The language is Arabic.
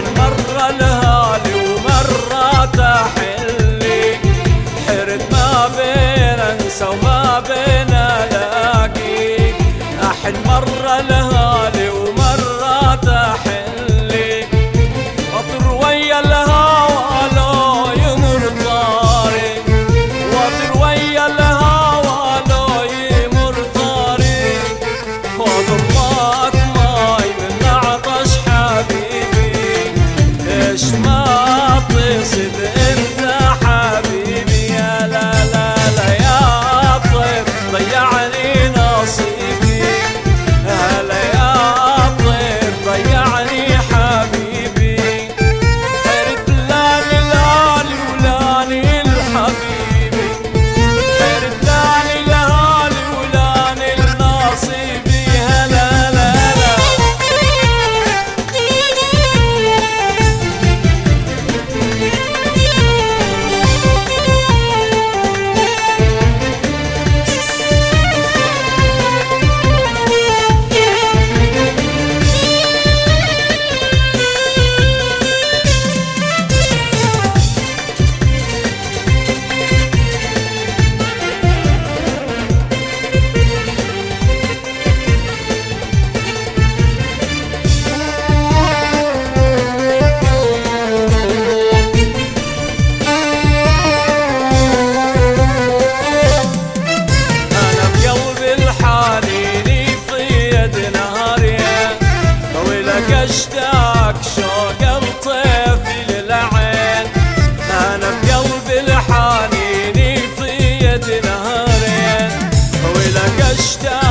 واحد مرة لهالي ومرة تحلي، حيرت ما بين انسى وما بين الاقيك. احد مرة لهالي ومرة تحلي، اطر ويا الهوى لو يمر طاري، واطر ويا الهوى لو يمر طاري. خذ الله ماي من عطش حبيبي، ليش ما تصد انت حبيبي؟ يا لا لا لا يا طيب ضيعني نصيبي، هلا يا طيب ضيعني حبيبي. حيرت لاني لالي ولاني الحبيبي، حيرت لاني لالي ولاني النصيبي. هلا لا لا اشتاق شوق الطيف للعين، انا بقلبي الحنيني في نهارين ولك اشتاق.